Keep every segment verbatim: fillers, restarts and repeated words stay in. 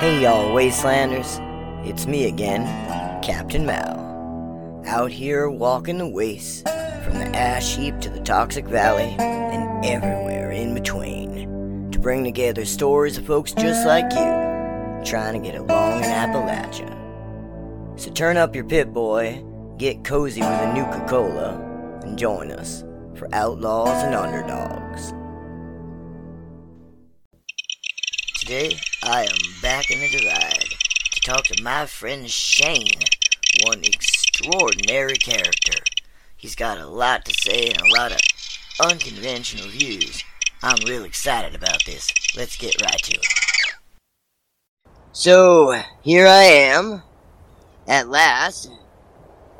Hey y'all wastelanders, it's me again, Captain Mal, out here walking the wastes, from the ash heap to the toxic valley, and everywhere in between, to bring together stories of folks just like you, trying to get along in Appalachia. So turn up your pit boy, get cozy with a Nuka-Cola, and join us for Outlaws and Underdogs. Today, I am back in the Divide to talk to my friend Shane, one extraordinary character. He's got a lot to say and a lot of unconventional views. I'm real excited about this. Let's get right to it. So, here I am, at last,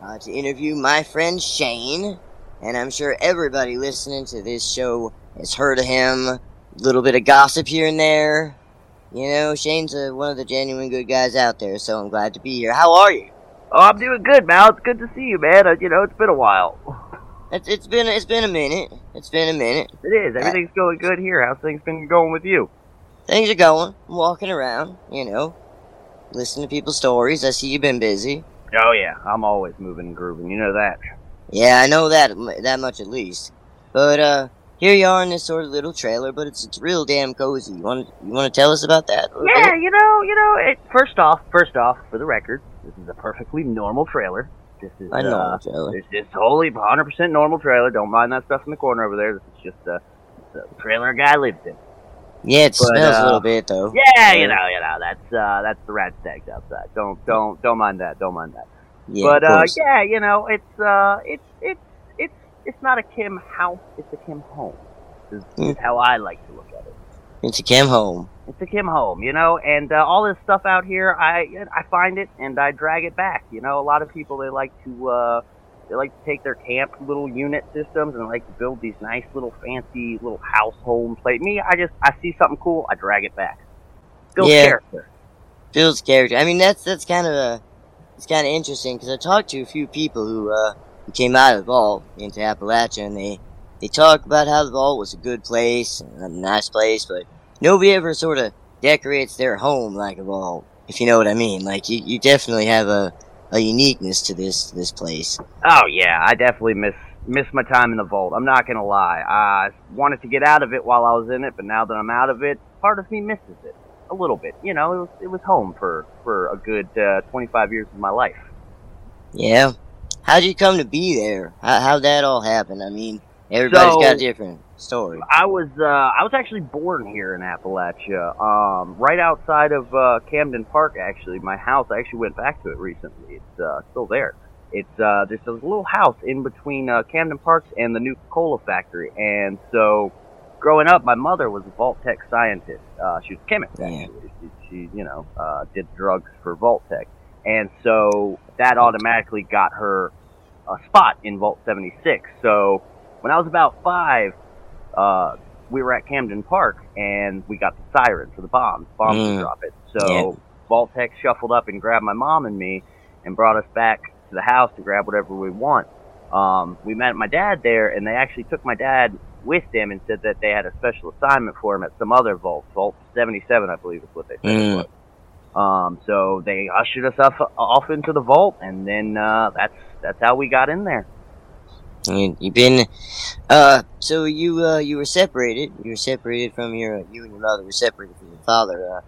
uh, to interview my friend Shane, and I'm sure everybody listening to this show has heard of him, a little bit of gossip here and there. You know, Shane's a, one of the genuine good guys out there, so I'm glad to be here. How are you? Oh, I'm doing good, Mal. It's good to see you, man. Uh, you know, it's been a while. It's it's been it's been a minute. It's been a minute. It is. Everything's I, going good here. How's things been going with you? Things are going. I'm walking around, you know, listening to people's stories. I see you've been busy. Oh yeah, I'm always moving and grooving. You know that. Yeah, I know that that much at least. But uh. Here you are in this sort of little trailer, but it's it's real damn cozy. You want you want to tell us about that? Yeah, you know, you know. It, first off, first off, for the record, this is a perfectly normal trailer. This is a normal uh, trailer. It's just totally one hundred percent normal trailer. Don't mind that stuff in the corner over there. This is just a, a trailer a guy lives in. Yeah, it but, smells uh, a little bit though. Yeah, you know, you know. That's uh, that's the rat stacked outside. Don't don't don't mind that. Don't mind that. Yeah, but of course. uh, yeah, you know, it's uh, it's it's. It's not a Kim house, it's a Kim home. This is how I like to look at it. It's a Kim home. It's a Kim home, you know, and uh, all this stuff out here, I I find it and I drag it back. You know, a lot of people, they like to uh, they like to take their camp little unit systems and they like to build these nice little fancy little house home place. Me, I just, I see something cool, I drag it back. Builds yeah. character. Builds character. I mean, that's that's kind of a, it's kind of interesting because I talked to a few people who, uh, came out of the Vault into Appalachia, and they, they talk about how the Vault was a good place, a nice place, but nobody ever sort of decorates their home like a Vault, if you know what I mean. Like, you, you definitely have a, a uniqueness to this this place. Oh, yeah, I definitely miss miss my time in the Vault. I'm not going to lie. I wanted to get out of it while I was in it, but now that I'm out of it, part of me misses it a little bit. You know, it was, it was home for, for a good uh, twenty-five years of my life. Yeah. How'd you come to be there? How, how'd that all happen? I mean, everybody's so, got a different story. I was uh, I was actually born here in Appalachia, um, right outside of uh, Camden Park, actually. My house, I actually went back to it recently. It's uh, still there. It's uh, there's a little house in between uh, Camden Park and the Nuka-Cola factory. And so, growing up, my mother was a Vault-Tec scientist. Uh, she was a chemist, actually. She, she, you know, uh, did drugs for Vault-Tec. And so that automatically got her a spot in Vault seventy-six. So when I was about five, uh, we were at Camden Park, and we got the siren for the bombs. Bombs mm. to drop it. So yeah. Vault-Tec shuffled up and grabbed my mom and me and brought us back to the house to grab whatever we want. Um, we met my dad there, and they actually took my dad with them and said that they had a special assignment for him at some other Vault. Vault seventy-seven, I believe is what they said mm. it was. Um, so they ushered us off, off into the Vault, and then, uh, that's, that's how we got in there. And you've been, uh, so you, uh, you were separated, you were separated from your, you and your mother were separated from your father. Uh,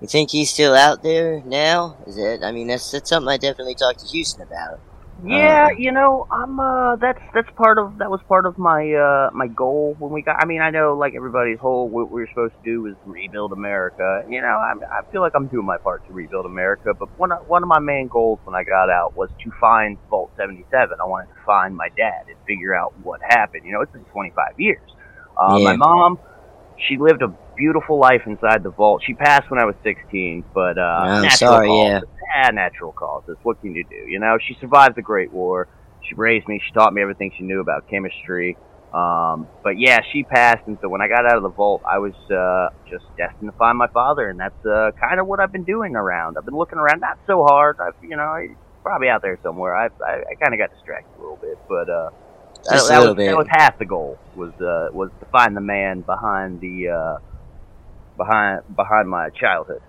you think he's still out there now? Is it, I mean, that's, that's something I definitely talked to Houston about. Yeah, um, you know, I'm, uh, that's, that's part of, that was part of my, uh, my goal when we got, I mean, I know, like, everybody's whole, what we were supposed to do was rebuild America, you know, I, I feel like I'm doing my part to rebuild America, but one, one of my main goals when I got out was to find Vault seventy-seven. I wanted to find my dad and figure out what happened, you know, it's been twenty-five years. Uh, yeah. My mom, she lived a beautiful life inside the Vault. She passed when I was sixteen, but, uh, I'm natural sorry, causes. Yeah. Ah, natural causes. What can you do? You know, she survived the Great War. She raised me. She taught me everything she knew about chemistry. Um, but yeah, she passed, and so when I got out of the Vault, I was, uh, just destined to find my father, and that's, uh, kind of what I've been doing around. I've been looking around, not so hard. I've, you know, he's probably out there somewhere. I, I, I kind of got distracted a little bit, but, uh, That, that, was, that was half the goal was uh, was to find the man behind the uh, behind behind my childhood.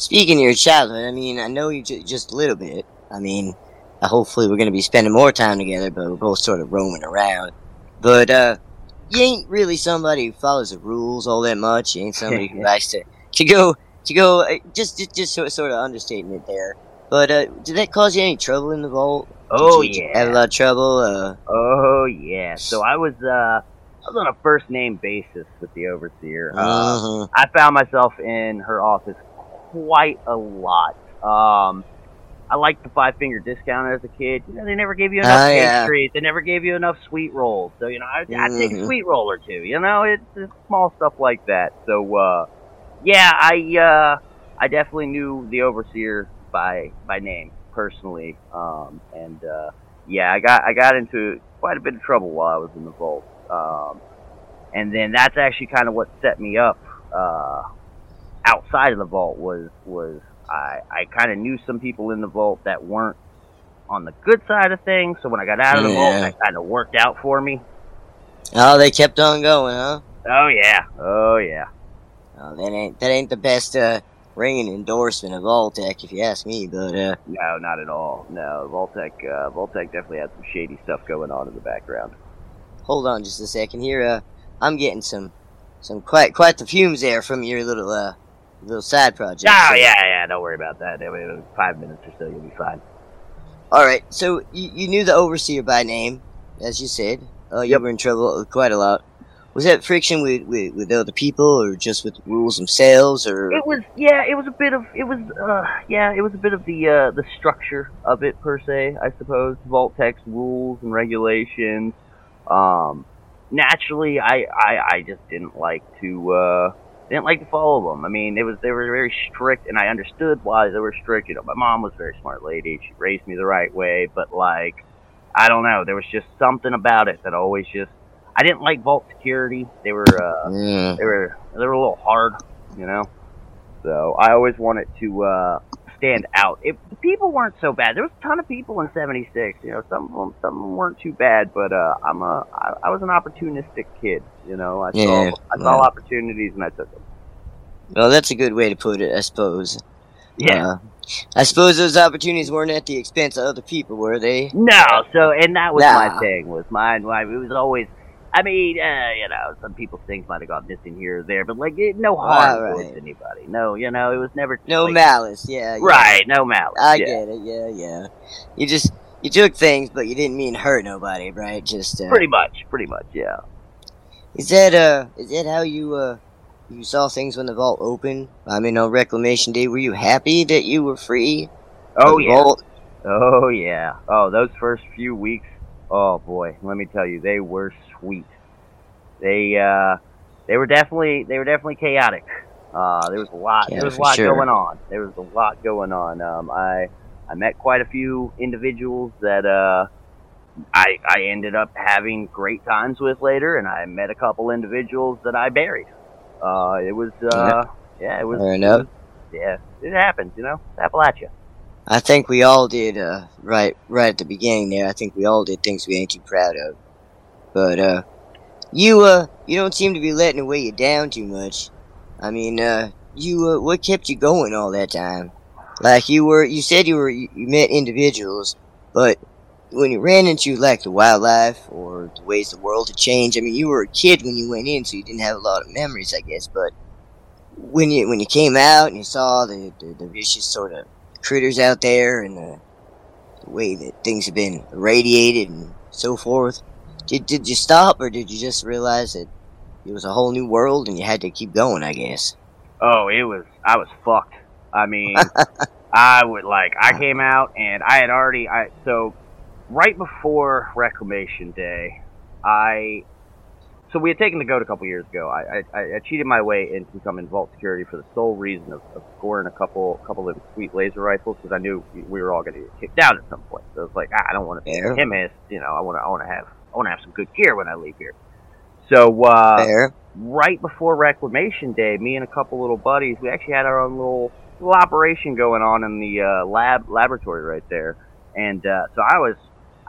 Speaking of your childhood, I mean, I know you j just a little bit. I mean, uh, hopefully we're going to be spending more time together, but we're both sort of roaming around. But, uh, you ain't really somebody who follows the rules all that much. You ain't somebody who likes to, to go, to go, uh, just, just, just sort, sort of understating it there. But, uh, did that cause you any trouble in the vault? Oh, did you, yeah. Did you have a lot of trouble? Uh, oh, yeah. So I was, uh... I was on a first-name basis with the Overseer. Uh-huh. Uh, I found myself in her office quite a lot. Um, I liked the five-finger discount as a kid. You know, they never gave you enough oh, pastries. Yeah. They never gave you enough sweet rolls. So, you know, I, mm-hmm. I'd take a sweet roll or two. You know, it's, it's small stuff like that. So, uh, yeah, I uh, I definitely knew the Overseer by by name, personally. Um, and, uh, yeah, I got I got into quite a bit of trouble while I was in the vault. Um, and then that's actually kind of what set me up, uh, outside of the vault was, was I, I kind of knew some people in the vault that weren't on the good side of things. So when I got out of the yeah. vault, that kind of worked out for me. Oh, they kept on going, huh? Oh, yeah. Oh, yeah. Oh, that ain't, that ain't the best, uh, ringing endorsement of Vault-Tec, if you ask me, but, uh. No, not at all. No, Vault-Tec, uh, Vault-Tec definitely had some shady stuff going on in the background. Hold on just a second here. Uh, I'm getting some, some quite quite the fumes there from your little uh, little side project. Oh so. yeah, yeah. Don't worry about that. Five minutes or so, you'll be fine. All right. So you, you knew the Overseer by name, as you said. Uh, you yep. were in trouble quite a lot. Was that friction with, with with other people, or just with the rules themselves, or? It was yeah. It was a bit of it was uh, yeah. It was a bit of the uh, the structure of it per se, I suppose. Vault-Tec's rules and regulations. Um, naturally, I, I, I just didn't like to, uh, didn't like to follow them. I mean, it was, they were very strict, and I understood why they were strict. You know, my mom was a very smart lady. She raised me the right way, but, like, I don't know. There was just something about it that always just, I didn't like vault security. They were, uh, yeah. they were, they were a little hard, you know? So, I always wanted to, uh, stand out. It, the people weren't so bad. There was a ton of people in seventy-six. You know, some of them, some of them weren't too bad. But uh, I'm a, I, I was an opportunistic kid. You know, I yeah, saw, I saw yeah. opportunities and I took them. Well, that's a good way to put it, I suppose. Yeah. Uh, I suppose those opportunities weren't at the expense of other people, were they? No. So, and that was nah. my thing. Was mine. It was always. I mean, uh, you know, some people's things might have gone missing here or there, but, like, it, no harm right. towards anybody. No, you know, it was never... No like, malice, yeah, yeah. Right, no malice. I yeah. get it, yeah, yeah. You just, you took things, but you didn't mean hurt nobody, right? Just, uh... Pretty much, pretty much, yeah. Is that, uh, is that how you, uh, you saw things when the vault opened? I mean, on Reclamation Day, were you happy that you were free? Oh, yeah. Vault? Oh, yeah. Oh, those first few weeks, oh, boy, let me tell you, they were sweet. They uh, they were definitely they were definitely chaotic. Uh, there was a lot yeah, there was a lot sure. going on. There was a lot going on. Um, I I met quite a few individuals that uh, I I ended up having great times with later, and I met a couple individuals that I buried. Uh, it was uh, yeah. yeah, it was fair enough. Yeah, it happens, you know, Appalachia. I think we all did uh, right right at the beginning there. I think we all did things we ain't too proud of. But, uh, you, uh, you don't seem to be letting it weigh you down too much. I mean, uh, you, uh, what kept you going all that time? Like, you were, you said you were, you met individuals, but when you ran into, like, the wildlife or the ways the world had changed, I mean, you were a kid when you went in, so you didn't have a lot of memories, I guess, but when you, when you came out and you saw the, the, the vicious sort of critters out there and the, the way that things have been irradiated and so forth, Did, did you stop, or did you just realize that it was a whole new world and you had to keep going, I guess? Oh, it was... I was fucked. I mean, I would, like... I came out, and I had already... I So, right before Reclamation Day, I... So, we had taken the goat a couple years ago. I I, I cheated my way into becoming vault security for the sole reason of, of scoring a couple couple of sweet laser rifles, because I knew we were all going to get kicked out at some point. So, it's like, ah, I don't want to be a chemist. You know, I want to I want to have... I want to have some good gear when I leave here. So, uh, Fair. right before Reclamation Day, me and a couple little buddies, we actually had our own little, little operation going on in the uh, lab laboratory right there. And uh, so I was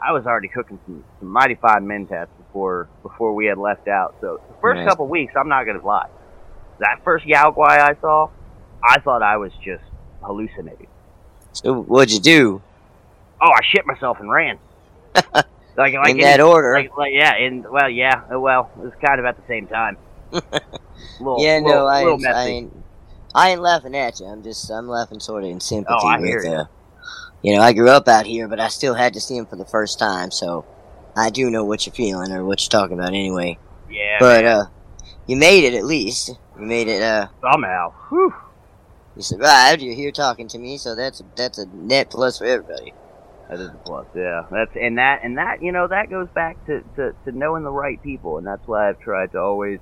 I was already cooking some, some mighty fine mentats before before we had left out. So the first nice. couple weeks, I'm not going to lie, that first Yao Gwai I saw, I thought I was just hallucinating. So what'd you do? Oh, I shit myself and ran. like, like in that in, order. Like, like, yeah, in, well, yeah, well, it was kind of at the same time. little, yeah, little, no, I ain't, I, ain't, I ain't laughing at you. I'm just, I'm laughing sort of in sympathy oh, I with hear you. Uh, you know, I grew up out here, but I still had to see him for the first time, so I do know what you're feeling or what you're talking about anyway. Yeah. But, man. uh, you made it at least. You made it, uh... Somehow. Whew. You survived. You're here talking to me, so that's that's a net plus for everybody. That is a plus, yeah. That's and that and that you know that goes back to, to, to knowing the right people, and that's why I've tried to always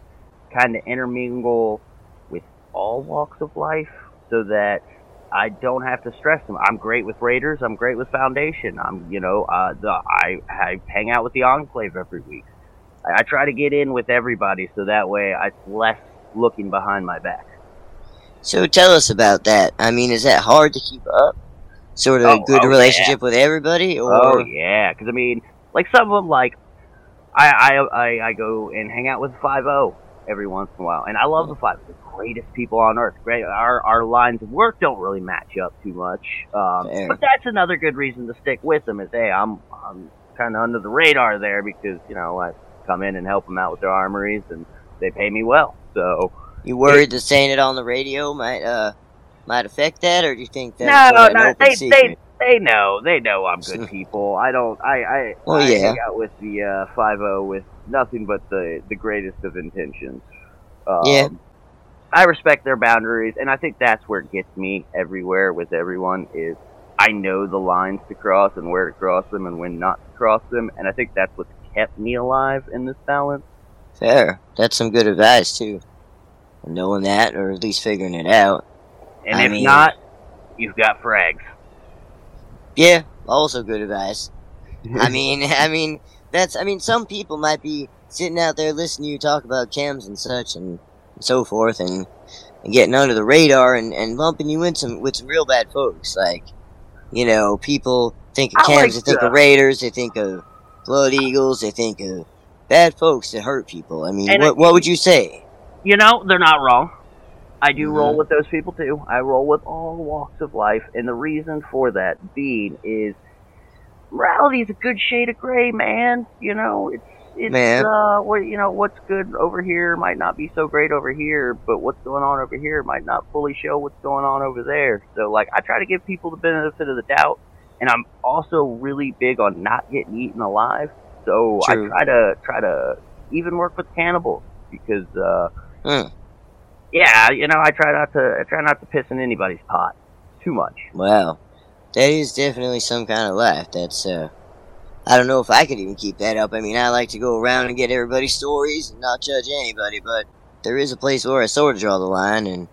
kind of intermingle with all walks of life, so that I don't have to stress them. I'm great with Raiders. I'm great with Foundation. I'm you know uh, the I I hang out with the Enclave every week. I, I try to get in with everybody, so that way I'm less looking behind my back. So tell us about that. I mean, is that hard to keep up? Sort of oh, a good oh, relationship yeah. with everybody? Or? Oh, yeah. Because, I mean, like some of them, like, I, I, I, I go and hang out with Five O every once in a while. And I love the Five O. The greatest people on Earth. Great. Our our lines of work don't really match up too much. Um, but that's another good reason to stick with them is, hey, I'm, I'm kind of under the radar there because, you know, I come in and help them out with their armories and they pay me well. So... You worried that saying it on the radio might uh might affect that, or do you think that? No, no, they secret? they they know they know I'm good people. I don't. I I, well, I yeah. hang out with the uh, Five O with nothing but the the greatest of intentions. Um, yeah, I respect their boundaries, and I think that's where it gets me everywhere with everyone is I know the lines to cross and where to cross them and when not to cross them, and I think that's what's kept me alive in this balance. Fair. That's some good advice too. Knowing that, or at least figuring it out. And I if mean, not, you've got frags. Yeah, also good advice. I mean, I mean, that's, I mean, some people might be sitting out there listening to you talk about chems and such and, and so forth and, and getting under the radar and, and bumping you in some, with some real bad folks. Like, you know, people think of chems, like they think of Raiders, they think of Blood Eagles, they think of bad folks that hurt people. I mean, what, I, what would you say? You know, they're not wrong. I do mm-hmm. roll with those people, too. I roll with all walks of life, and the reason for that being is morality is a good shade of gray, man. You know, it's, it's man. uh, what, you know, what's good over here might not be so great over here, but what's going on over here might not fully show what's going on over there. So, like, I try to give people the benefit of the doubt, and I'm also really big on not getting eaten alive, so True. I try to, try to even work with cannibals, because, uh... Mm. Yeah, you know, I try not to I try not to piss in anybody's pot too much. Wow, that is definitely some kind of life. That's uh, I don't know if I could even keep that up. I mean, I like to go around and get everybody's stories and not judge anybody, but there is a place where I sort of draw the line, and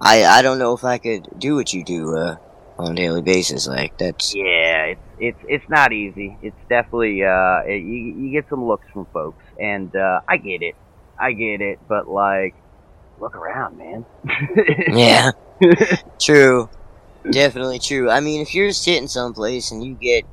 I I don't know if I could do what you do uh, on a daily basis. Like that's yeah, it's it's it's not easy. It's definitely uh, it, you you get some looks from folks, and uh, I get it. I get it, but, like, look around, man. yeah. True. Definitely true. I mean, if you're sitting someplace and you get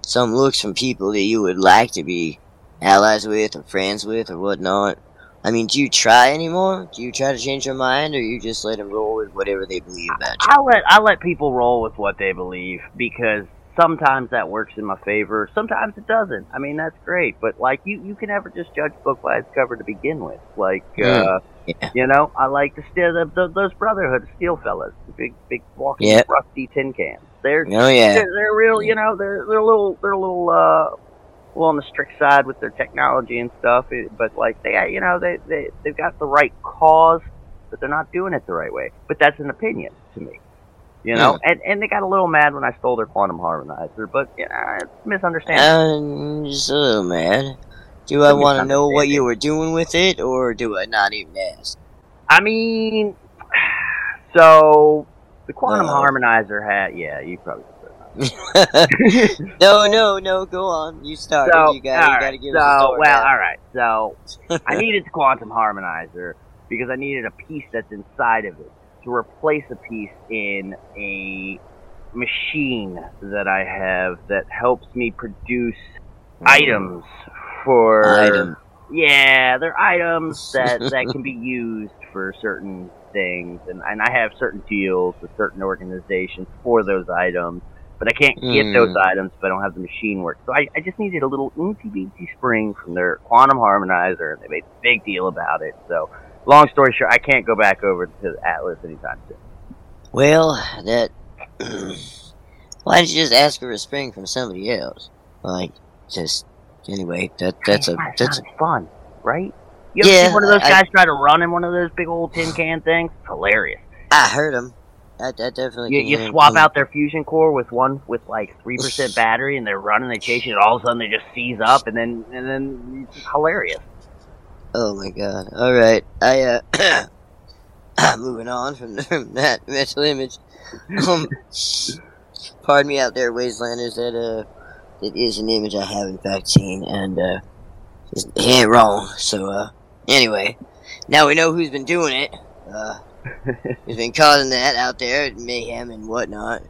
some looks from people that you would like to be allies with or friends with or whatnot, I mean, do you try anymore? Do you try to change your mind, or you just let them roll with whatever they believe about you? I let, I let people roll with what they believe, because sometimes that works in my favor. Sometimes it doesn't. I mean, that's great. But, like, you, you can never just judge a book by its cover to begin with. Like, mm, uh, yeah. you know, I like to steal the, the, those Brotherhood of Steel fellas, the big, big walking yep. rusty tin cans. They're, oh, yeah. they're, they're real, you know, they're, they're a little, they're a little, uh, well, on the strict side with their technology and stuff. It, but, like, they, you know, they, they, they've got the right cause, but they're not doing it the right way. But that's an opinion to me. You know, yeah. and, and they got a little mad when I stole their Quantum Harmonizer, but, you know, it's misunderstanding. I'm just a little mad. Do I want to know what you were doing with it, or do I not even ask? I mean, so, the Quantum uh-huh. Harmonizer had, yeah, you probably said that. no, no, no, go on. You started. So, you got right, to give so, us a story. Well, all right, so, I needed the Quantum Harmonizer because I needed a piece that's inside of it to replace a piece in a machine that I have that helps me produce mm. items for... Item. Yeah, they're items that, that can be used for certain things, and, and I have certain deals with certain organizations for those items, but I can't mm. get those items if I don't have the machine work. So I, I just needed a little inky-beaky spring from their Quantum Harmonizer, and they made a big deal about it. So long story short, I can't go back over to Atlas anytime soon. Well, that... why didn't you just ask for a spring from somebody else? Like, just... Anyway, that that's a... that's fun, right? You ever yeah, see one of those I, guys try to run in one of those big old tin can things? It's hilarious. I heard them. I, I definitely You, you swap me. out their fusion core with one with like three percent battery, and they're running, they chase you, and all of a sudden they just seize up, and then and then it's hilarious. Oh my god. Alright. I, uh... moving on from, from that mental image. Um, pardon me out there, Wastelanders, that, uh... it is an image I have in fact seen, and, uh... he ain't wrong, so, uh, anyway, now we know who's been doing it, uh, who's been causing that out there, mayhem and whatnot.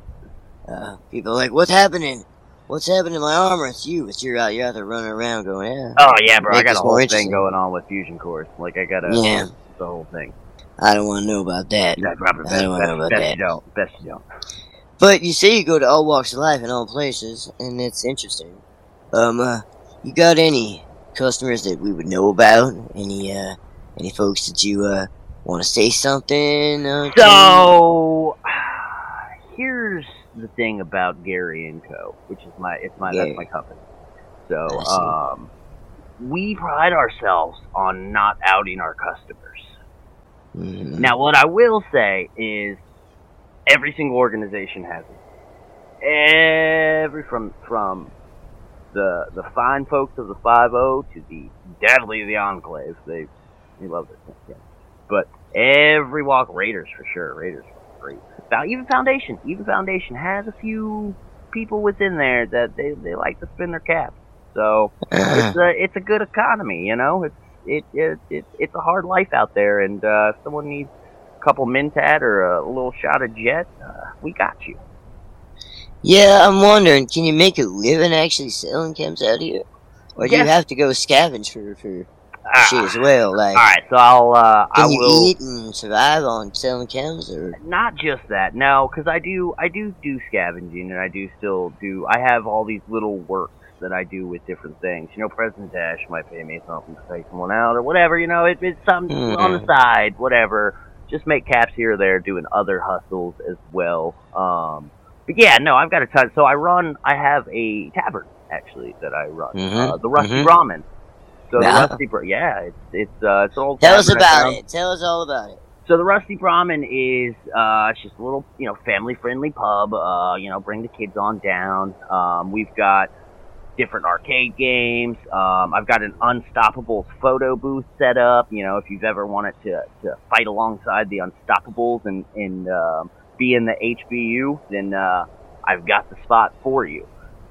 Uh, people are like, what's happening? What's happening to my armor? It's you, it's you're out, you're out there running around going, yeah. Oh, yeah, bro, I got a whole thing going on with fusion cores, like, I got a, yeah. the whole thing. I don't want to know about that. Yeah, Robert, I don't want to know about best that. You don't, best you don't. But you say you go to all walks of life in all places, and it's interesting. Um, uh, you got any... customers that we would know about? Any uh, any folks that you uh, want to say something? Okay. So here's the thing about Gary and Co., which is my it's my yeah. that's my company. So um, we pride ourselves on not outing our customers. Mm-hmm. Now, what I will say is, every single organization has it. Every from from. The the fine folks of the Five O to the deadly of the Enclave. They we love this. Yeah. But every walk, Raiders for sure. Raiders for great. Even Foundation. Even Foundation has a few people within there that they, they like to spin their caps. So it's a it's a good economy, you know. It's it it, it it's a hard life out there, and uh, if someone needs a couple Mintat or a little shot of Jet, uh, we got you. Yeah, I'm wondering, can you make a living actually selling chems out here? Or do yes. you have to go scavenge for, for ah, shit as well? Like, alright, so I'll, uh, I will... Can you eat and survive on selling chems, or...? Not just that, no, because I do, I do do scavenging, and I do still do... I have all these little works that I do with different things. You know, President Dash might pay me something to take someone out, or whatever, you know, it, it's something mm. on the side, whatever. Just make caps here or there, doing other hustles as well, um... But yeah, no, I've got a ton. So I run, I have a tavern, actually, that I run. Mm-hmm. Uh, the Rusty mm-hmm. Brahmin. So wow. the Rusty Brahmin, yeah, it's, it's, uh, it's an old Tell us about it. Tell us all about it. So the Rusty Brahmin is, uh, it's just a little, you know, family-friendly pub. Uh, you know, bring the kids on down. Um, we've got different arcade games. Um, I've got an Unstoppables photo booth set up. You know, if you've ever wanted to, to fight alongside the Unstoppables and, and, um, be in the H B U, then uh, I've got the spot for you.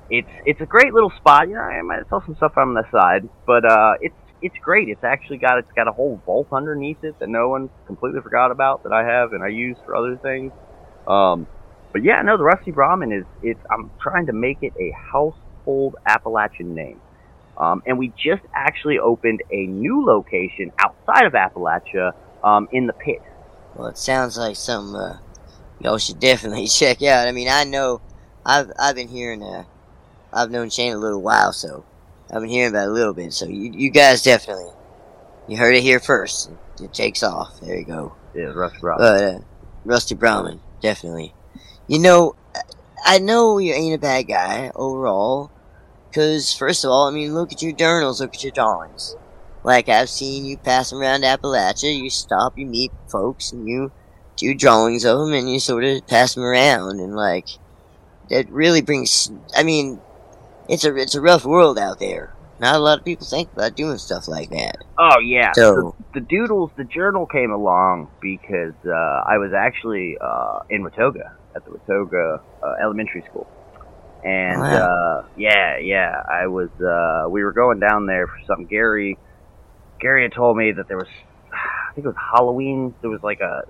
It's it's a great little spot. You know, I might sell some stuff on the side, but uh, it's it's great. It's actually got it's got a whole vault underneath it that no one completely forgot about that I have and I use for other things. Um, but yeah, no, the Rusty Brahmin is it's. I'm trying to make it a household Appalachian name, um, and we just actually opened a new location outside of Appalachia um, in the pit. Well, it sounds like some. Uh... Y'all should definitely check out. I mean, I know, I've I've been hearing, uh, I've known Shane a little while, so I've been hearing about it a little bit. So you you guys definitely, you heard it here first. It, it takes off. There you go. Yeah, Rusty Brahmin. But uh, Rusty Brahmin, definitely. You know, I know you ain't a bad guy overall, because first of all, I mean, look at your journals, look at your drawings. Like I've seen you passing around Appalachia. You stop, you meet folks, and you. Do drawings of them, and you sort of pass them around, and like that really brings. I mean, it's a it's a rough world out there. Not a lot of people think about doing stuff like that. Oh yeah. So the, the doodles, the journal came along because uh, I was actually uh, in Watoga at the Watoga uh, Elementary School, and wow. uh, yeah, yeah, I was. Uh, we were going down there for something. Gary, Gary had told me that there was, I think it was Halloween. There was like a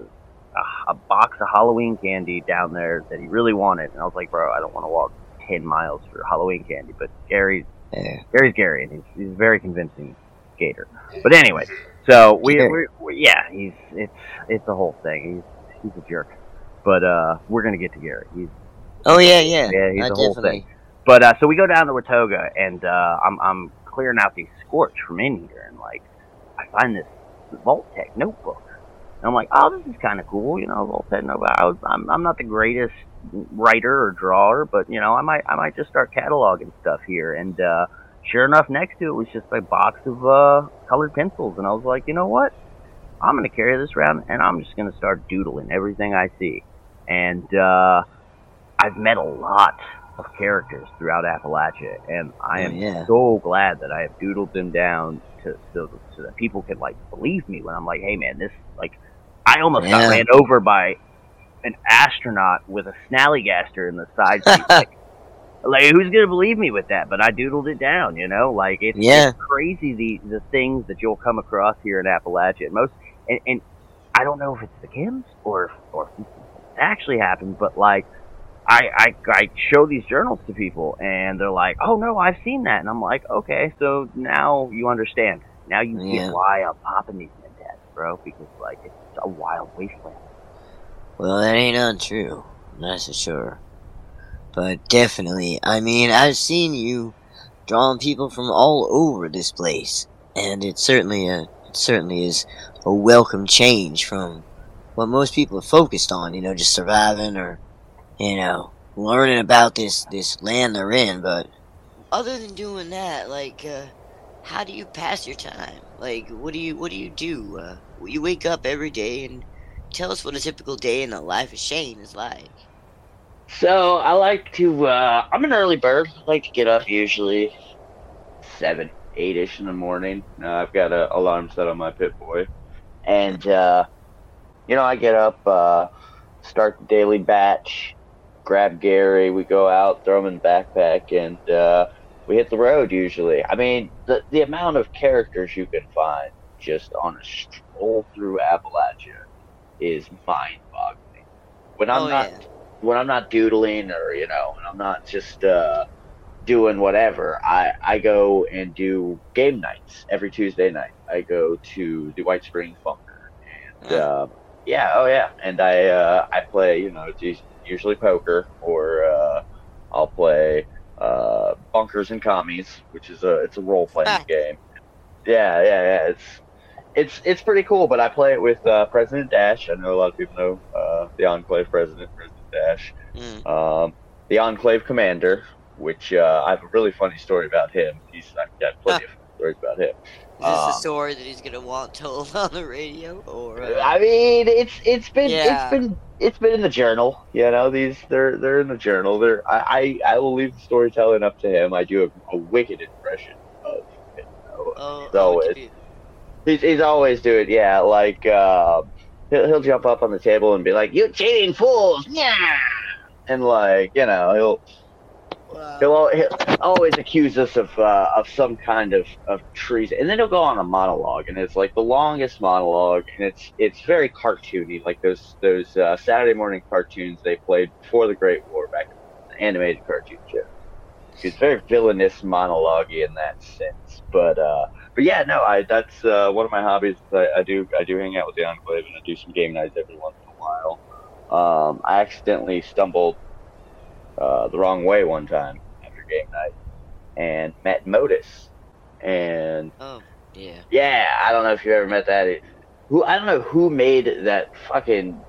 A, a box of Halloween candy down there that he really wanted, and I was like, bro, I don't want to walk ten miles for Halloween candy, but Gary's, yeah. Gary's Gary, and he's, he's very convincing. skater. But anyway, so we, we, we yeah, he's it's it's a whole thing. He's he's a jerk, but uh, we're gonna get to Gary. He's oh yeah, yeah, yeah, he's I the whole definitely. thing. But uh, so we go down to Watoga, and uh, I'm I'm clearing out these Scorch from in here, and like I find this Vault-Tec notebook. And I'm like, oh, this is kind of cool, you know, Vault-Tec notebook. I was, I'm I'm not the greatest writer or drawer, but you know, I might I might just start cataloging stuff here. And uh, sure enough, next to it was just a box of uh, colored pencils, and I was like, you know what? I'm gonna carry this around, and I'm just gonna start doodling everything I see. And uh, I've met a lot of characters throughout Appalachia, and I am yeah, yeah. so glad that I have doodled them down to so, so that people can like believe me when I'm like, hey man, this like I almost yeah. got ran over by an astronaut with a Snallygaster in the side seat. like, like who's gonna believe me with that? But I doodled it down, you know. Like it's, yeah. it's crazy the the things that you'll come across here in Appalachia. And most and, and I don't know if it's the chems or or if it actually happened, but like. I, I I show these journals to people, and they're like, oh, no, I've seen that. And I'm like, okay, so now you understand. Now you yeah. see why I'm popping these mentats, bro, because, like, it's a wild wasteland. Well, that ain't untrue, that's for sure. But definitely, I mean, I've seen you drawing people from all over this place, and it certainly, uh, it certainly is a welcome change from what most people are focused on, you know, just surviving or... you know, learning about this, this land they're in, but... Other than doing that, like, uh, how do you pass your time? Like, what do you, what do you do? Uh, you wake up every day and tell us what a typical day in the life of Shane is like. So, I like to, uh, I'm an early bird. I like to get up usually seven, eight-ish in the morning. Uh, I've got an alarm set on my pit boy. And, uh, you know, I get up, uh, start the daily batch. Grab Gary, we go out, throw him in the backpack, and uh, we hit the road usually. I mean, the the amount of characters you can find just on a stroll through Appalachia is mind-boggling. When I'm oh, not yeah. when I'm not doodling or, you know, when I'm not just uh, doing whatever, I, I go and do game nights every Tuesday night. I go to the White Springs Bunker. And, uh, yeah, oh yeah. And I, uh, I play, you know, geez, usually poker, or uh, I'll play uh, Bunkers and Commies, which is a it's a role playing ah. game. Yeah, yeah, yeah. It's it's it's pretty cool. But I play it with uh, President Dash. I know a lot of people know uh, the Enclave President, President Dash, mm. um, the Enclave Commander, which uh, I have a really funny story about him. He's I've got plenty ah. of stories about him. Is this um, a story that he's gonna want told on the radio, or? Uh... I mean, it's it's been yeah. it's been it's been in the journal. You know, these they're they're in the journal. They're I I, I will leave the storytelling up to him. I do a, a wicked impression of him. You know, oh, he's always oh, he's he's always doing yeah. Like uh, he'll he'll jump up on the table and be like, "You cheating fools!" Yeah, and like you know he'll. Wow. He'll, he'll always accuse us of uh, of some kind of, of treason, and then he'll go on a monologue, and it's like the longest monologue, and it's it's very cartoony, like those those uh, Saturday morning cartoons they played before the Great War, back in the animated cartoon show. It's very villainous monologue-y in that sense, but uh, but yeah, no, I that's uh, one of my hobbies. I, I do I do hang out with the Enclave, and I do some game nights every once in a while. Um, I accidentally stumbled. Uh, the wrong way one time after game night, and met Modus, and oh yeah, yeah. I don't know if you ever met that. It, who I don't know who made that fucking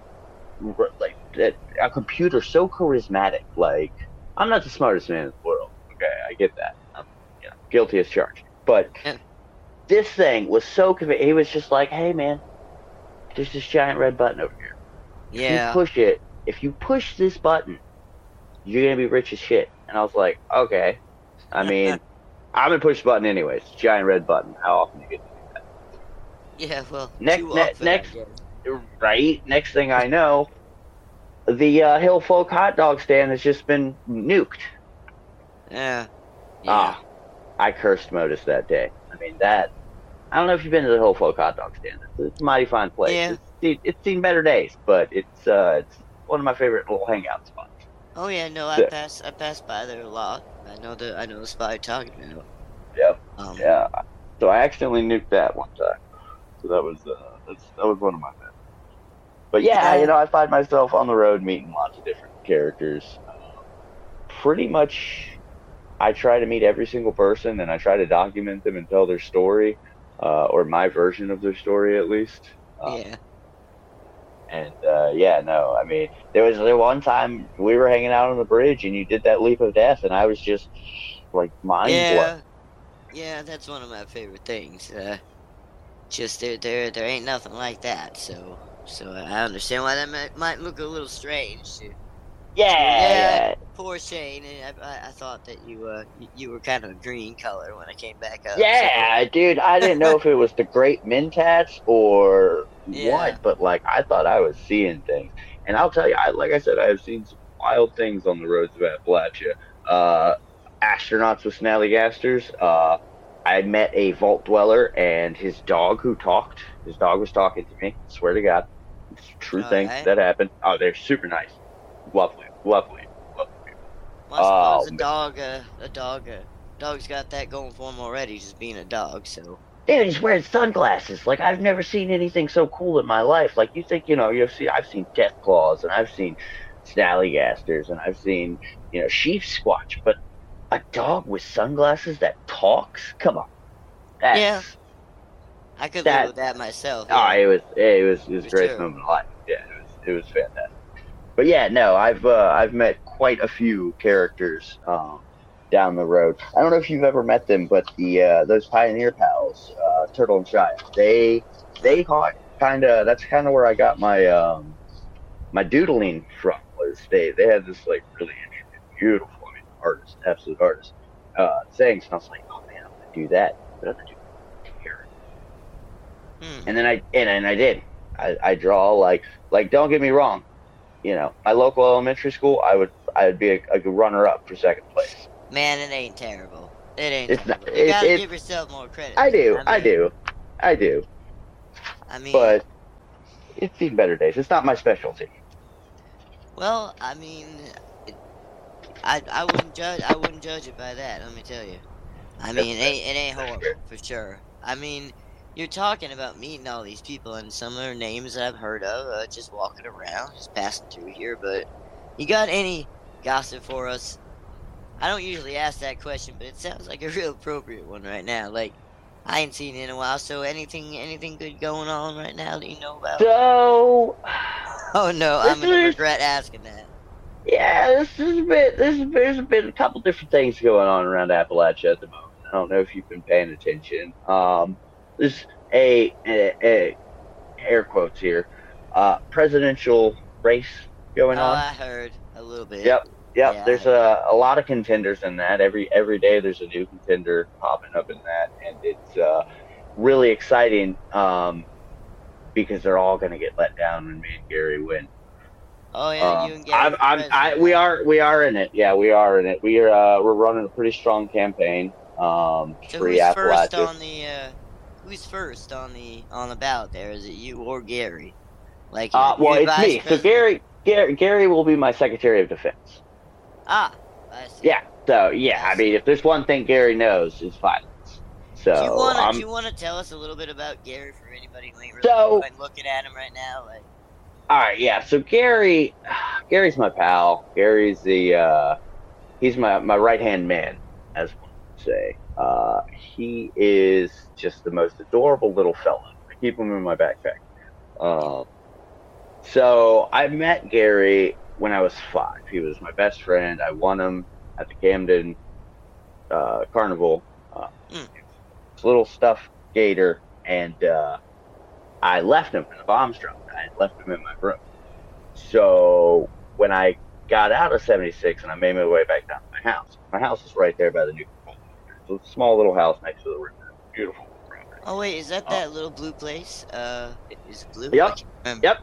like that a computer so charismatic. Like I'm not the smartest man in the world. Okay, I get that. I'm you know, guilty as charged. But yeah. this thing was so convincing. He was just like, "Hey man, there's this giant red button over here. Yeah, if you push it. If you push this button." You're going to be rich as shit. And I was like, okay. I mean, I'm going to push the button anyways. Giant red button. How often do you get to do that? Yeah, well, next, too ne- often, next, right? Next thing I know, the uh, Hill Folk hot dog stand has just been nuked. Yeah. yeah. Ah, I cursed Modus that day. I mean, that... I don't know if you've been to the Hill Folk hot dog stand. It's, it's a mighty fine place. Yeah. It's, it's seen better days, but it's uh, it's one of my favorite little hangout spots. Oh yeah, no, I pass I pass by there a lot. I know the I know the spot you're talking about. Yep. Um, yeah. So I accidentally nuked that one time. So that was uh, that's, that was one of my bad. But yeah, you know, I find myself on the road meeting lots of different characters. Pretty much, I try to meet every single person, and I try to document them and tell their story, uh, or my version of their story at least. Um, yeah. And uh, yeah, no, I mean, there was the one time we were hanging out on the bridge, and you did that leap of death, and I was just like mind yeah. blown. Yeah, that's one of my favorite things. Uh, just there, there, there ain't nothing like that. So, so I understand why that might, might look a little strange. To, yeah, yeah, yeah. Poor Shane. I, I thought that you, uh, you were kind of a green color when I came back up. Yeah, so. Dude, I didn't know if it was the great Mentats or yeah. what, but like I thought I was seeing things. And I'll tell you, I like I said, I have seen some wild things on the roads of Appalachia. Uh, astronauts with Snallygasters. Uh, I met a vault dweller and his dog who talked. His dog was talking to me. I swear to God, it's a true All thing right. that happened. Oh, they're super nice, lovely, lovely, lovely people. Well, uh, a dog, uh, a dog, uh, dog's got that going for him already, just being a dog. So, dude, he's wearing sunglasses. Like I've never seen anything so cool in my life. Like you think, you know, you've seen. I've seen death claws, and I've seen Snallygasters, and I've seen, you know, Sheepsquatch, but. A dog with sunglasses that talks? Come on. That's, yeah. I could that, live with that myself. Yeah. Oh, it was it was it was a great moment of life. Yeah, it was it was fantastic. But yeah, no, I've uh, I've met quite a few characters um, down the road. I don't know if you've ever met them, but the uh, those Pioneer pals, uh, Turtle and Shine, they they caught kind of that's kind of where I got my um, my doodling from. Was they they had this like really intricate, beautiful. Artist, absolute artist, uh, things. And I was like, oh man, I'm gonna do that, but I'm gonna do terrible. Hmm. And then I and, and I did. I, I draw like like don't get me wrong, you know, my local elementary school. I would I would be a, a runner up for second place. Man, it ain't terrible. It ain't. It's terrible. Not. You it, gotta it, give yourself more credit. I do. I, mean, I do. I do. I mean, but it's seen better days. It's not my specialty. Well, I mean. I, I wouldn't judge I wouldn't judge it by that, let me tell you. I mean, it ain't, it ain't horrible, for sure. I mean, you're talking about meeting all these people, and some of their names that I've heard of, uh, just walking around, just passing through here, but... You got any gossip for us? I don't usually ask that question, but it sounds like a real appropriate one right now. Like, I ain't seen it in a while, so anything anything good going on right now that you know about? So... Oh no, I'm gonna regret asking that. Yeah, this is a bit. This is, there's been a couple different things going on around Appalachia at the moment. I don't know if you've been paying attention. Um, there's a, a, a air quotes here, uh, presidential race going oh, on. Oh, I heard a little bit. Yep, yep. Yeah, there's a, a lot of contenders in that. Every every day there's a new contender popping up in that, and it's uh, really exciting um, because they're all going to get let down when me and Gary win. Oh yeah, um, you and Gary. I'm, I'm, I, we are, we are in it. Yeah, we are in it. We are, uh, we're running a pretty strong campaign. Um, so free who's first on the, uh, who's first on the on the ballot? There is it you or Gary? Like, uh, well, it's me. President? So Gary, Gary, Gary will be my Secretary of Defense. Ah, I see. Yeah. So yeah, I, I mean, if there's one thing Gary knows, it's violence. So do you want to um, do you want to tell us a little bit about Gary for anybody who ain't really so, looking at him right now, like? All right, yeah. So Gary, Gary's my pal. Gary's the uh, he's my, my right hand man, as one would say. Uh, he is just the most adorable little fella. I keep him in my backpack. Uh, so I met Gary when I was five. He was my best friend. I won him at the Camden uh, Carnival. Uh, mm. Little stuffed gator, and uh, I left him in the bomb drop. I left him in my room. So when I got out of seventy-six and I made my way back down to my house, my house is right there by the Nuka-Cola. It's a small little house next to the river. Beautiful property. Oh wait, is that that um, little blue place? Uh, is it blue? Yep. Yep.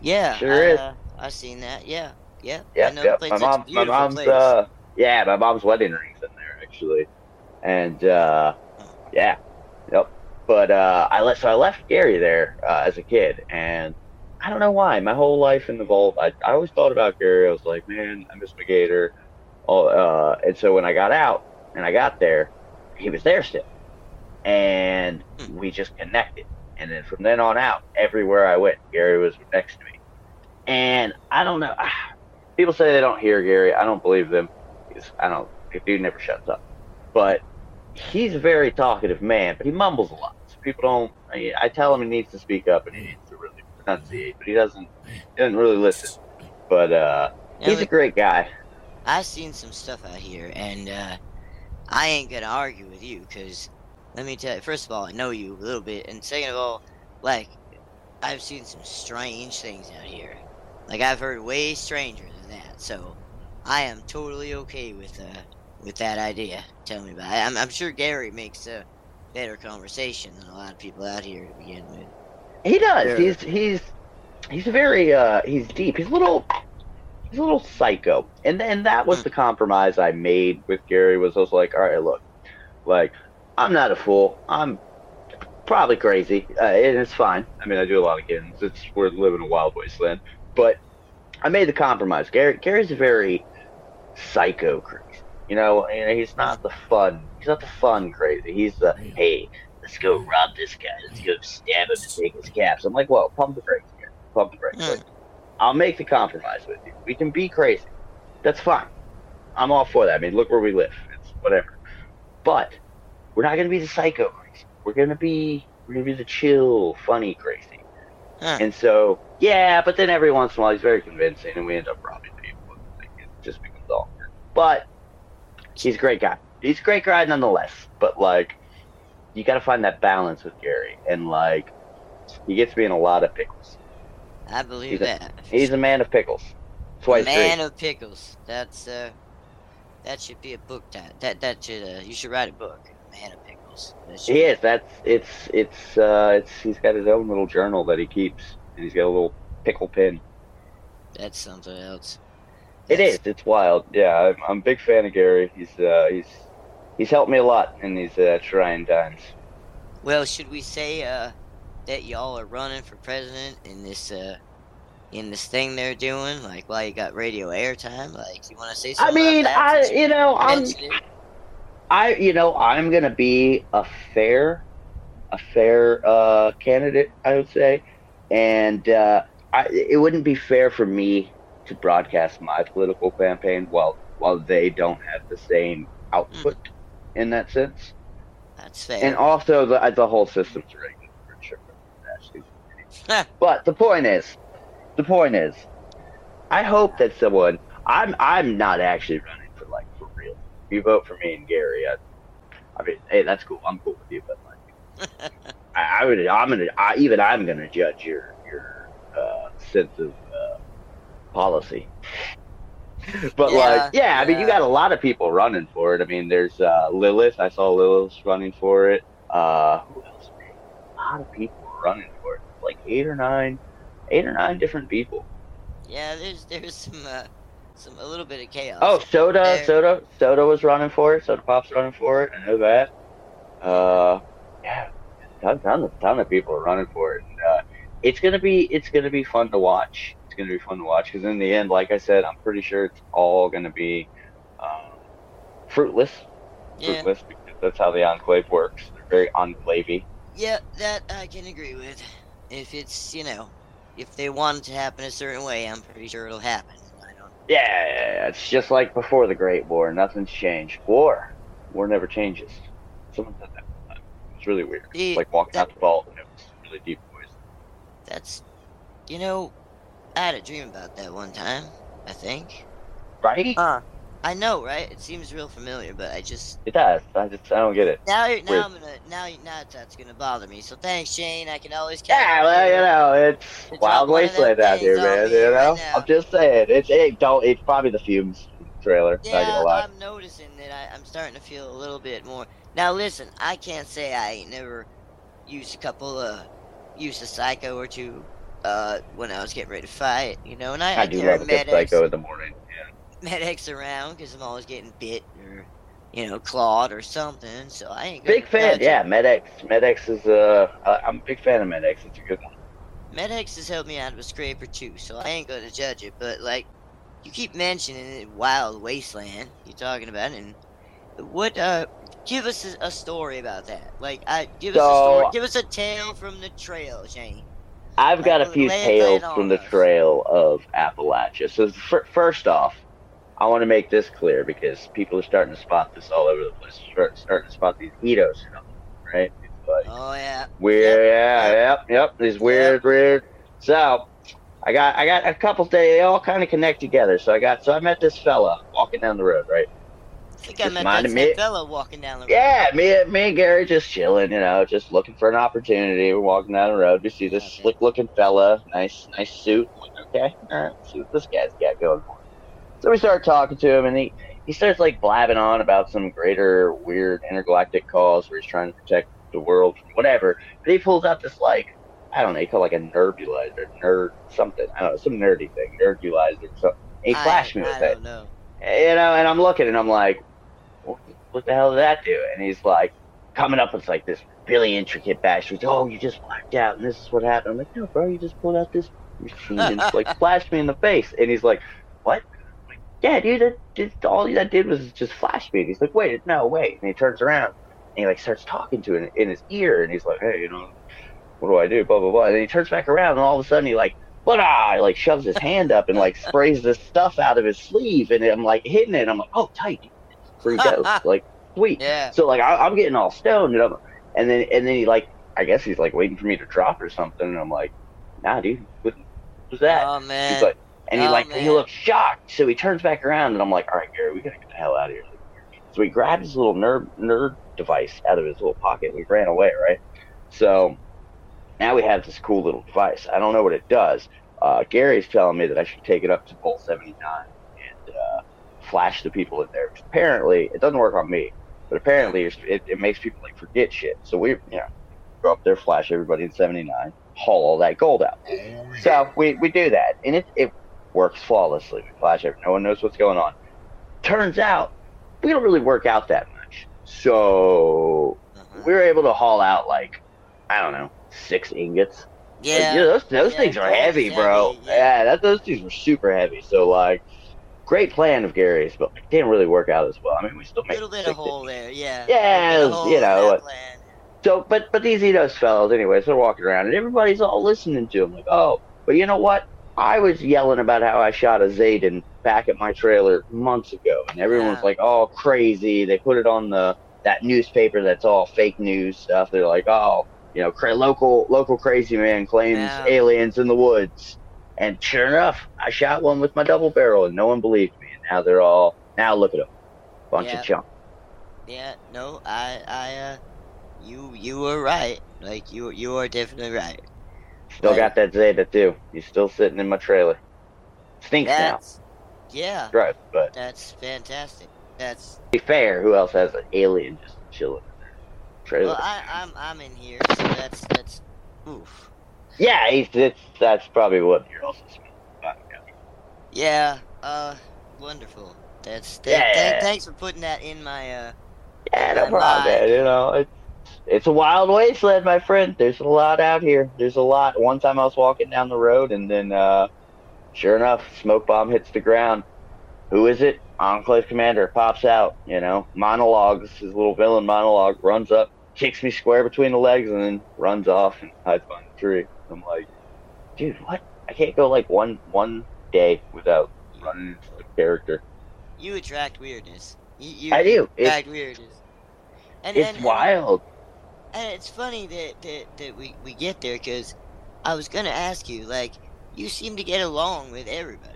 Yeah. Sure I, is. Uh, I've seen that. Yeah. Yeah. Yep, I know yep. the place. My mom, my mom's. Place. Uh, yeah, my mom's wedding ring's in there actually, and uh, oh. yeah. Yep. But uh, I left. So I left Gary there uh, as a kid, and. I don't know why. My whole life in the vault, I, I always thought about Gary. I was like, man, I miss my gator. Oh, uh, and so when I got out and I got there, he was there still. and hmm. we just connected. And then from then on out, everywhere I went, Gary was next to me. And I don't know. People say they don't hear Gary. I don't believe them. Because I don't. The dude never shuts up. But he's a very talkative man, but he mumbles a lot. So people don't. I, mean, I tell him he needs to speak up and he needs to really pronunciate, but he doesn't. He doesn't really listen. But uh, he's you know, a great guy. I've seen some stuff out here, and uh, I ain't gonna argue with you because. Let me tell you, first of all, I know you a little bit, and second of all, like, I've seen some strange things out here. Like, I've heard way stranger than that, so I am totally okay with uh, with that idea. Tell me about it. I'm, I'm sure Gary makes a better conversation than a lot of people out here to begin with. He does. Sure. He's he's he's very uh he's deep. He's a little he's a little psycho, and and that was the compromise I made with Gary. Was I was like, all right, look, like. I'm not a fool. I'm probably crazy, uh, and it's fine. I mean, I do a lot of games. It's we're living in a wild wasteland. But I made the compromise. Gary Gary's a very psycho crazy. You know, and he's not the fun. He's not the fun crazy. He's the hey, let's go rob this guy. Let's go stab him and take his caps. I'm like, whoa, pump the brakes here. Pump the brakes. Like, I'll make the compromise with you. We can be crazy. That's fine. I'm all for that. I mean, look where we live. It's whatever. But we're not gonna be the psycho crazy. We're gonna be we're gonna be the chill, funny crazy. Huh. And so, yeah, but then every once in a while he's very convincing, and we end up robbing people. It just becomes awkward. But he's a great guy. He's a great guy nonetheless. But like, you gotta find that balance with Gary, and like, he gets me in a lot of pickles. I believe he's that. A, he's a man of pickles. Twice. Man three. of pickles. That's uh, that should be a book. That that that should uh, you should write a book. Man of pickles. He is. That's it's it's uh it's he's got his own little journal that he keeps, and he's got a little pickle pin. That's something else. That's... It is. It's wild. Yeah, I'm, I'm a big fan of Gary. He's uh he's he's helped me a lot in these uh, trying times. Well, should we say uh that y'all are running for president in this uh in this thing they're doing? Like while you got radio airtime, like you want to say something? I mean, about that, I you know I'm. I, you know, I'm going to be a fair, a fair uh, candidate, I would say. And uh, I, it wouldn't be fair for me to broadcast my political campaign while, while they don't have the same output mm. in that sense. That's fair. And also the, the whole system's rigged for sure. But the point is, the point is, I hope that someone, I'm, I'm not actually running. You vote for me and Gary. I, I mean, hey, that's cool. I'm cool with you, but like, I, I would, I'm gonna, I, even I'm gonna judge your your uh, sense of uh, policy. But yeah, like, yeah, yeah, I mean, you got a lot of people running for it. I mean, there's uh, Lilith. I saw Lilith running for it. Uh, who else? A lot of people running for it. Like eight or nine, eight or nine different people. Yeah, there's there's some. Uh... Some a little bit of chaos. Oh, Soda, there. Soda, Soda was running for it. Soda Pop's running for it. I know that. Uh, yeah, ton, ton of ton of people are running for it. And, uh, it's gonna be it's gonna be fun to watch. It's gonna be fun to watch because in the end, like I said, I'm pretty sure it's all gonna be um, fruitless. Yeah. Fruitless because that's how the Enclave works. They're very enclavey. Yeah, that I can agree with. If it's you know, if they want it to happen a certain way, I'm pretty sure it'll happen. Yeah, yeah, yeah, it's just like before the Great War. Nothing's changed. War, war never changes. Someone said that one time. It's really weird. The, like walking that, out the vault, and it was really deep voice. That's, you know, I had a dream about that one time. I think. Right? Uh, I know, right? It seems real familiar, but I just. It does. I just I don't get it. Now, now Weird. I'm gonna now now that's gonna bother me. So thanks, Shane. I can always. Yeah, well, you know, it's, it's wild wasteland out here, man. You know, right I'm just saying, it's it don't it's probably the fumes trailer. Yeah, not gonna lie. I'm noticing that I, I'm starting to feel a little bit more. Now listen, I can't say I ain't never used a couple uh used a psycho or two uh when I was getting ready to fight, you know, and I, I, I do love a good psycho in the morning. MedX around because I'm always getting bit or, you know, clawed or something. So I ain't gonna big fan. Yeah, MedX. MedX is uh, I'm a big fan of MedX. It's a good one. MedX has helped me out of a scrape or two, so I ain't gonna judge it. But like, you keep mentioning it, wild wasteland. You're talking about it. And what uh, give us a, a story about that. Like, I give so, us a story. Give us a tale from the trail, Shane. I've like, got a few land, tales land from us. the trail of Appalachia. So f first off, I want to make this clear because people are starting to spot this all over the place. Start, starting to spot these Eidos, right? Like, oh yeah. Weird. Yeah. Yep. Yep. yep. These weird, yep. weird. So. I got I got a couple days, they all kind of connect together. So I got so I met this fella walking down the road, right? I think just I met that same fella walking down the road. Yeah, me, me and Gary just chilling, you know, just looking for an opportunity. We're walking down the road. We see this okay. slick looking fella, nice nice suit. Okay, all right, let's see what this guy's got going for. So we start talking to him, and he, he starts like blabbing on about some greater weird intergalactic cause where he's trying to protect the world from whatever. But he pulls out this like, I don't know, he called like a Nerbulizer, nerd something. I don't know, some nerdy thing, Nerbulizer. So he flashed I, me with I it. Don't know. You know, and I'm looking and I'm like, what the hell did that do? And he's like, coming up with like this really intricate bash. He's, oh, you just blacked out and this is what happened. I'm like, no, bro, you just pulled out this machine and like flashed me in the face. And he's like, what? I'm like, yeah, dude, that, just, all that did was just flash me. And he's like, wait, no, wait. And he turns around and he like starts talking to it in his ear. And he's like, hey, you know, what do I do, blah, blah, blah. And then he turns back around, and all of a sudden he, like, blah, like, shoves his hand up and, like, sprays this stuff out of his sleeve, and I'm, like, hitting it, and I'm like, oh, tight. Freak out. Like, sweet. Yeah. So, like, I, I'm getting all stoned, and I'm, and then, and then he, like, I guess he's, like, waiting for me to drop or something, and I'm like, nah, dude, what was that? Oh, man. He's like, and he, oh, like, man. He looks shocked, so he turns back around, and I'm like, all right, Gary, we gotta get the hell out of here. So he grabbed his little nerd, nerd device out of his little pocket, and we ran away, right? So... now we have this cool little device. I don't know what it does. Uh, Gary's telling me that I should take it up to Vault seventy-nine and uh, flash the people in there. Apparently, it doesn't work on me, but apparently it, it makes people like forget shit. So we, you know, go up there, flash everybody in seventy-nine, haul all that gold out. So we, we do that, and it it works flawlessly. We flash everyone. No one knows what's going on. Turns out we don't really work out that much, so we were able to haul out like I don't know. six ingots. Yeah. Like, you know, those those yeah, things are heavy, heavy bro. Yeah, yeah that, those things were super heavy. So, like, great plan of Gary's, but it didn't really work out as well. I mean, we still made a little bit of hole there, yeah. Yeah, was, you know. So, but but these Eidos fellows, anyways, they're walking around, and everybody's all listening to them. Like, oh, but you know what? I was yelling about how I shot a Zayden back at my trailer months ago, and everyone yeah. was like, oh, crazy. They put it on the that newspaper that's all fake news stuff. They're like, oh, you know, cra local local crazy man claims yeah. aliens in the woods, and sure enough, I shot one with my double barrel, and no one believed me. And now they're all now look at them, bunch yeah. of chump. Yeah, no, I, I, uh, you, you were right. Like you, you are definitely right. Still like, got that Zeta too. He's still sitting in my trailer. Stinks that's, now. Yeah. Right, but that's fantastic. That's. To be fair, who else has an alien just chilling? Trailer. Well, I, I'm I'm in here, so that's that's oof. Yeah, he's that's that's probably what you're also speaking about. Yeah, uh, wonderful. That's that, yeah, th yeah. Thanks for putting that in my uh. Yeah, no problem. Man, you know, it's it's a wild wasteland, my friend. There's a lot out here. There's a lot. One time I was walking down the road, and then uh, sure enough, smoke bomb hits the ground. Who is it? Enclave Commander pops out, you know, monologues, his little villain monologue, runs up, kicks me square between the legs, and then runs off and hides behind the tree. I'm like, dude, what? I can't go like one one day without running into the character. You attract weirdness. You, you I do. Attract it's, weirdness. And, it's and, wild. And it's funny that, that, that we, we get there, because I was going to ask you, like, you seem to get along with everybody.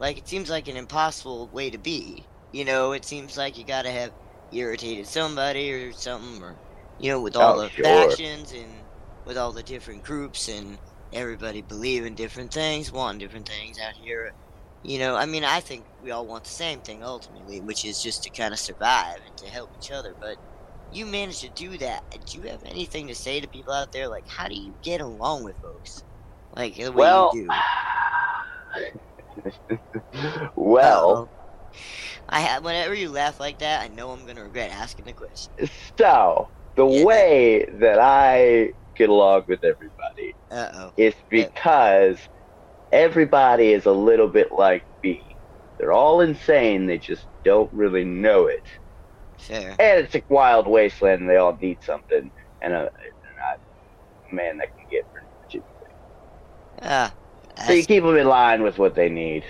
Like, it seems like an impossible way to be, you know, it seems like you gotta have irritated somebody or something, or, you know, with all oh, the sure. factions and with all the different groups and everybody believing different things, wanting different things out here, you know, I mean, I think we all want the same thing ultimately, which is just to kind of survive and to help each other, but you manage to do that. Do you have anything to say to people out there, like, how do you get along with folks, like, the way well, you do? well, uh-oh. I have, whenever you laugh like that, I know I'm gonna regret asking the question. So the yeah. way that I get along with everybody uh-oh. is because uh-oh. everybody is a little bit like me. They're all insane. They just don't really know it. Yeah. And it's a wild wasteland, and they all need something, and a, a man that can get pretty much anything. Uh, so you keep them in line with what they need.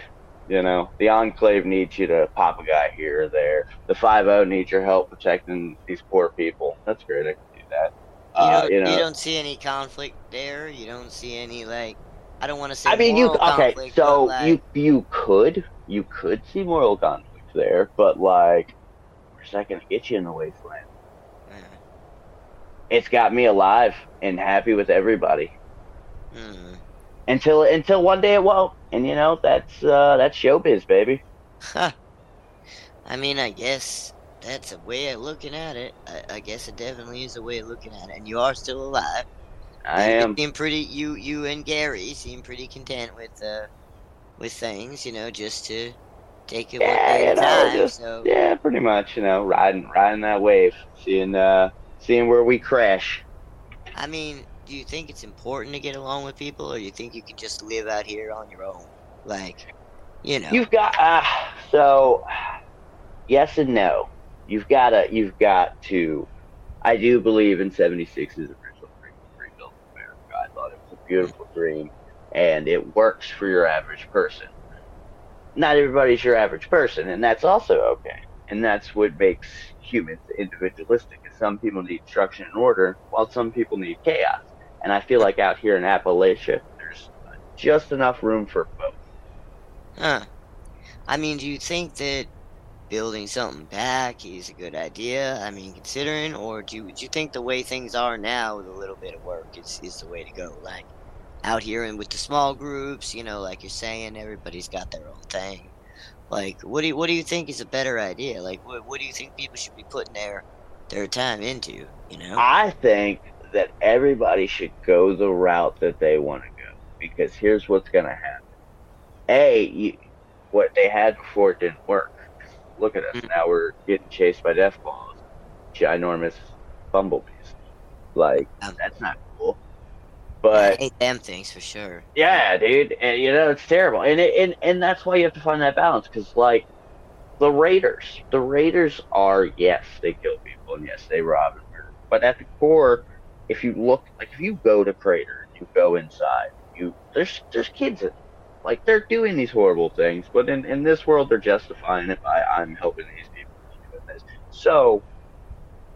You know, the Enclave needs you to pop a guy here or there. The Five O needs your help protecting these poor people. That's great. I can do that. You, uh, don't, you, know, you don't see any conflict there. You don't see any, like, I don't want to say. I mean, moral you okay? Conflict, so like, you you could you could see moral conflict there, but like, we're not gonna get you in the wasteland. Yeah. It's got me alive and happy with everybody. Mm. Until until one day it won't. And you know, that's uh, that's showbiz, baby. Huh. I mean, I guess that's a way of looking at it. I, I guess it definitely is a way of looking at it. And you are still alive. I you am. Seem pretty. You, you and Gary seem pretty content with uh, with things. You know, just to take it yeah, one day at a time. Just, so. Yeah, pretty much. You know, riding riding that wave, seeing uh, seeing where we crash. I mean. Do you think it's important to get along with people, or you think you can just live out here on your own? Like, you know, you've got uh, so yes and no. You've got to, you've got to. I do believe in seventy-six's original dream of rebuilding America. I thought it was a beautiful dream, and it works for your average person. Not everybody's your average person, and that's also okay. And that's what makes humans individualistic. Is some people need structure and order, while some people need chaos. And I feel like out here in Appalachia, there's just enough room for both. Huh. I mean, do you think that building something back is a good idea? I mean, considering, or do you, do you think the way things are now with a little bit of work is, is the way to go? Like, out here and with the small groups, you know, like you're saying, everybody's got their own thing. Like, what do you, what do you think is a better idea? Like, what, what do you think people should be putting their, their time into, you know? I think that everybody should go the route that they want to go, because here's what's going to happen. A, you, what they had before didn't work. Look at us. Mm-hmm. Now we're getting chased by death balls, ginormous bumblebees. Like, um, that's not cool. But I hate them things for sure. Yeah, dude. And, you know, it's terrible. And, it, and, and that's why you have to find that balance, because, like, the raiders. The raiders are, yes, they kill people, and yes, they rob and murder. But at the core... If you look, like, if you go to Crater, you go inside, you there's there's kids in, like, they're doing these horrible things, but in, in this world they're justifying it by I'm helping these people doing this. So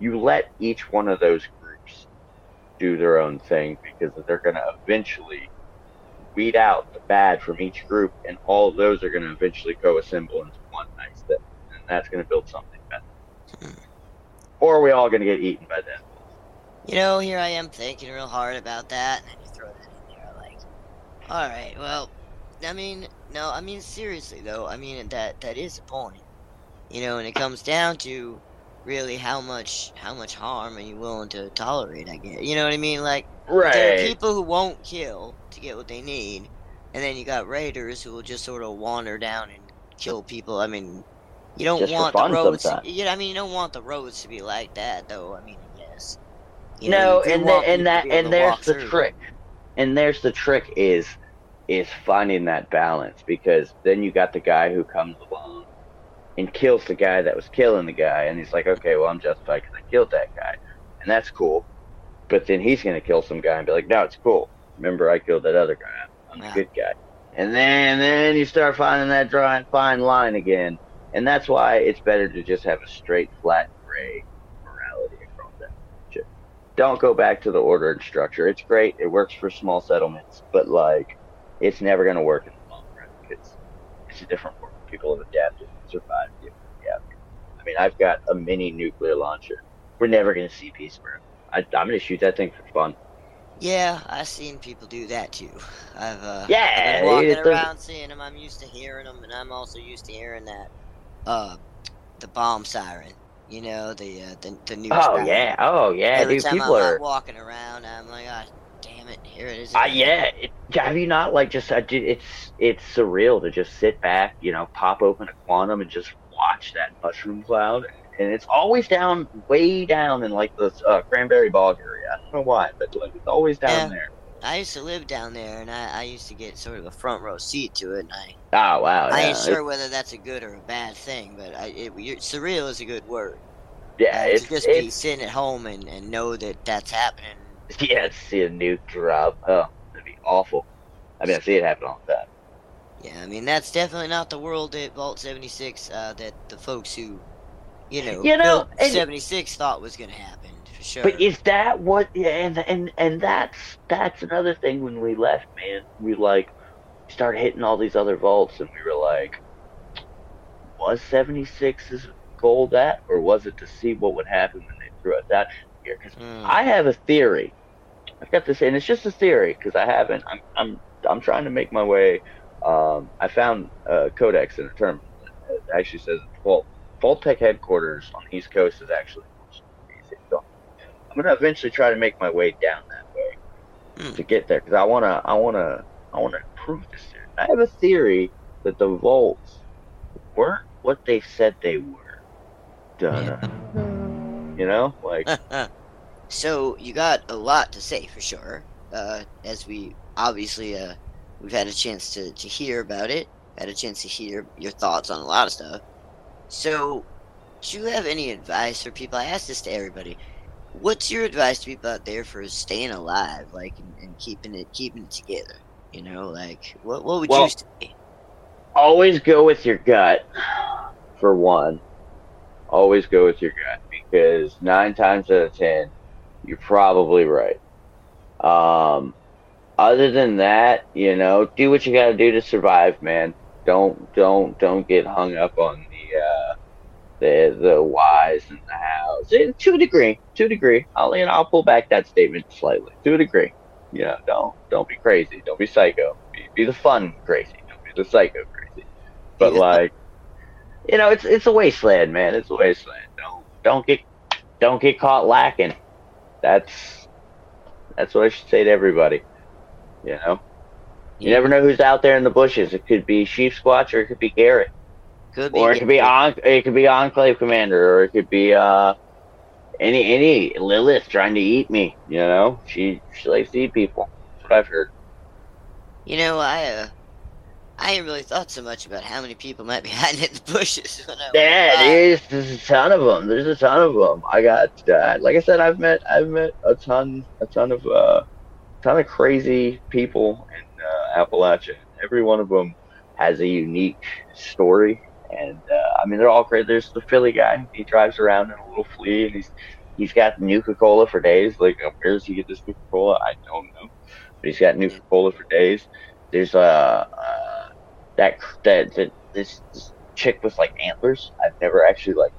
you let each one of those groups do their own thing, because they're gonna eventually weed out the bad from each group, and all of those are gonna eventually co-assemble into one nice thing, and that's gonna build something better. Or are we all gonna get eaten by them? You know, here I am thinking real hard about that, and then you throw that in there, like, alright, well, I mean, no, I mean, seriously, though, I mean, that that is a point, you know, and it comes down to, really, how much, how much harm are you willing to tolerate, I guess, you know what I mean, like, right. There are people who won't kill to get what they need, and then you got raiders who will just sort of wander down and kill people. I mean, you don't just want the roads, to, you know, I mean, you don't want the roads to be like that, though, I mean, yes. You know, no, and the, and that and there's the through. trick, and there's the trick is is finding that balance, because then you got the guy who comes along and kills the guy that was killing the guy, and he's like, okay, well, I'm justified because I killed that guy, and that's cool, but then he's gonna kill some guy and be like, no, it's cool. Remember, I killed that other guy. I'm the yeah. good guy. And then then you start finding that dry fine line again, and that's why it's better to just have a straight, flat gray. Don't go back to the order and structure. It's great. It works for small settlements, but, like, it's never going to work in the long run. It's, it's a different world. People have adapted and survived. Yeah. I mean, I've got a mini nuclear launcher. We're never going to see peace, bro. I, I'm going to shoot that thing for fun. Yeah, I've seen people do that, too. I've, uh, yeah, I've been walking around doesn't... seeing them. I'm used to hearing them, and I'm also used to hearing that, uh, the bomb siren. You know, the uh, the, the new Oh, style. yeah. Oh, yeah. Every dude, time people I'm are... walking around, I'm like, oh, damn it. Here it is. Uh, yeah. It, have you not, like, just... I did, it's it's surreal to just sit back, you know, pop open a Quantum and just watch that mushroom cloud. And it's always down, way down in, like, the uh, Cranberry Bog area. I don't know why, but like, it's always down yeah. there. I used to live down there, and I, I used to get sort of a front row seat to it, and I... Oh, wow, yeah. I ain't sure whether that's a good or a bad thing, but I, it, surreal is a good word. Yeah, it's, to just it's, be sitting at home and, and know that that's happening. Yeah, to see a nuke drop. Oh, that'd be awful. I mean, I see it happen all the time. Yeah, I mean, that's definitely not the world that Vault seventy-six, uh, that the folks who, you know, you know built seventy-six thought was going to happen, for sure. But is that what, yeah, and, and, and that's, that's another thing when we left, man. We, like, started hitting all these other vaults, and we were like, was seventy-six's goal that, or was it to see what would happen when they threw us out here? Because mm. I have a theory. I've got this, and it's just a theory, because I haven't, I'm, I'm, I'm trying to make my way... Um, I found a codex in a term that actually says Vault Vault-Tec headquarters on the East Coast is actually. So I'm gonna eventually try to make my way down that way mm. to get there, because I wanna, I wanna, I wanna prove this theory. I have a theory that the vaults weren't what they said they were. Donna, yeah. You know, like. So you got a lot to say for sure, uh, as we obviously. Uh, We've had a chance to, to hear about it. Had a chance to hear your thoughts on a lot of stuff. So, do you have any advice for people? I ask this to everybody. What's your advice to people out there for staying alive, like, and, and keeping it keeping it together? You know, like, what what would well, you say? Always go with your gut, for one. Always go with your gut, because nine times out of ten, you're probably right. Um... Other than that, you know, do what you got to do to survive, man. Don't, don't, don't get hung up on the, uh, the, the whys and the hows. It, to a degree, to a degree. I'll, you know, I'll pull back that statement slightly. To a degree, you know, don't, don't be crazy. Don't be psycho. Be, be the fun crazy. Don't be the psycho crazy. But yeah. like, you know, it's, it's a wasteland, man. It's a wasteland. Don't, don't get, don't get caught lacking. That's, that's what I should say to everybody. You know, you yeah. never know who's out there in the bushes. It could be Sheepsquatch, or it could be Garrett, could be or it could be on, it could be Enclave Commander, or it could be uh, any any Lilith trying to eat me. You know, she she likes to eat people. That's what I've heard. You know, I uh, I ain't really thought so much about how many people might be hiding in the bushes. When I yeah, there's there's a ton of them. There's a ton of them. I got uh, like I said, I've met I've met a ton a ton of. Uh, Kind of crazy people in uh, Appalachia. Every one of them has a unique story, and uh, I mean they're all crazy. There's the Philly guy. He drives around in a little flea, and he's he's got Nuka-Cola for days. Like, where does he get this Nuka-Cola? I don't know, but he's got Nuka-Cola for days. There's uh, uh that that, that this, this chick with like antlers. I've never actually like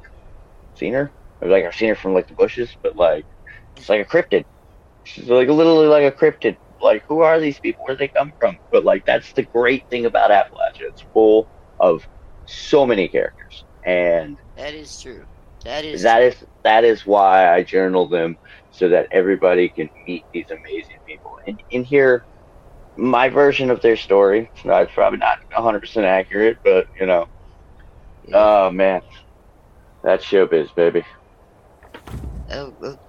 seen her. Or, like I've seen her from like the bushes, but like it's like a cryptid. She's like literally like a cryptid. Like, who are these people? Where do they come from? But like, that's the great thing about Appalachia. It's full of so many characters, and that is true. That is that true. is that is why I journal them, so that everybody can meet these amazing people and and hear my version of their story. Now, it's probably not a hundred percent accurate, but you know, yeah. Oh man, that's showbiz, baby. Oh. oh.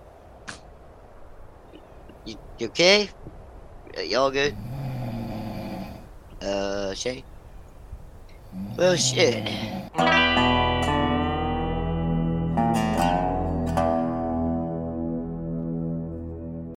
You okay? Y'all good? Uh, Shane? Well, shit.